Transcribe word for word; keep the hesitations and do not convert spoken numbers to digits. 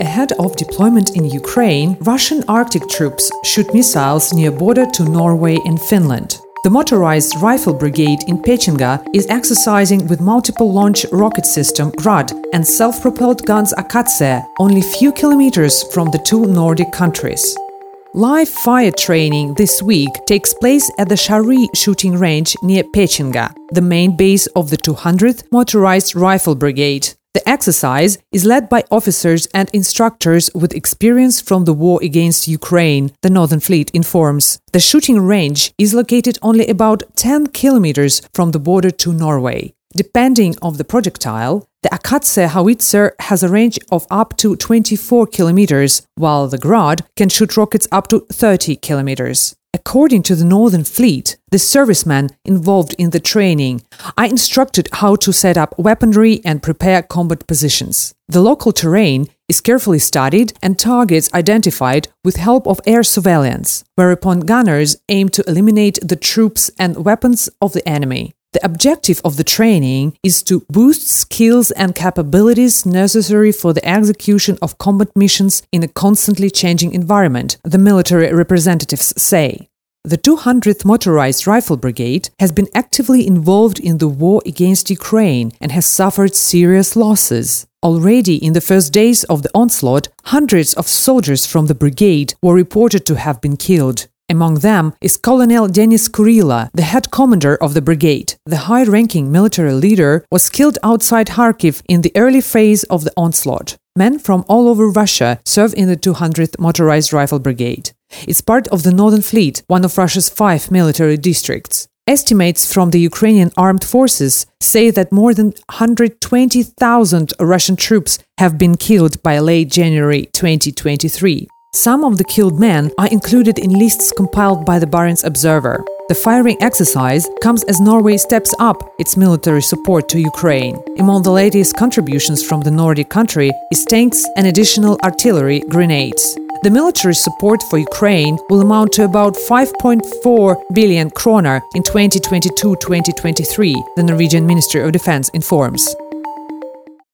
Ahead of deployment in Ukraine, Russian Arctic troops shoot missiles near border to Norway and Finland. The Motorized Rifle Brigade in Pechenga is exercising with multiple launch rocket system Grad and self-propelled guns Akatsiya, only few kilometers from the two Nordic countries. Live fire training this week takes place at the Shari shooting range near Pechenga, the main base of the two hundredth Motorized Rifle Brigade. The exercise is led by officers and instructors with experience from the war against Ukraine, the Northern Fleet informs. The shooting range is located only about ten kilometers from the border to Norway. Depending on the projectile, the Akatsiya howitzer has a range of up to twenty-four kilometers, while the Grad can shoot rockets up to thirty kilometers. According to the Northern Fleet, the servicemen involved in the training are instructed how to set up weaponry and prepare combat positions. The local terrain is carefully studied and targets identified with help of air surveillance, whereupon gunners aim to eliminate the troops and weapons of the enemy. The objective of the training is to boost skills and capabilities necessary for the execution of combat missions in a constantly changing environment, the military representatives say. The two hundredth Motorized Rifle Brigade has been actively involved in the war against Ukraine and has suffered serious losses. Already in the first days of the onslaught, hundreds of soldiers from the brigade were reported to have been killed. Among them is Colonel Denis Kurila, the head commander of the brigade. The high-ranking military leader was killed outside Kharkiv in the early phase of the onslaught. Men from all over Russia serve in the two hundredth Motorized Rifle Brigade. It's part of the Northern Fleet, one of Russia's five military districts. Estimates from the Ukrainian armed forces say that more than one hundred twenty thousand Russian troops have been killed by late January twenty twenty-three. Some of the killed men are included in lists compiled by the Barents Observer. The firing exercise comes as Norway steps up its military support to Ukraine. Among the latest contributions from the Nordic country is tanks and additional artillery grenades. The military support for Ukraine will amount to about five point four billion kroner in twenty twenty-two to twenty twenty-three, the Norwegian Ministry of Defense informs.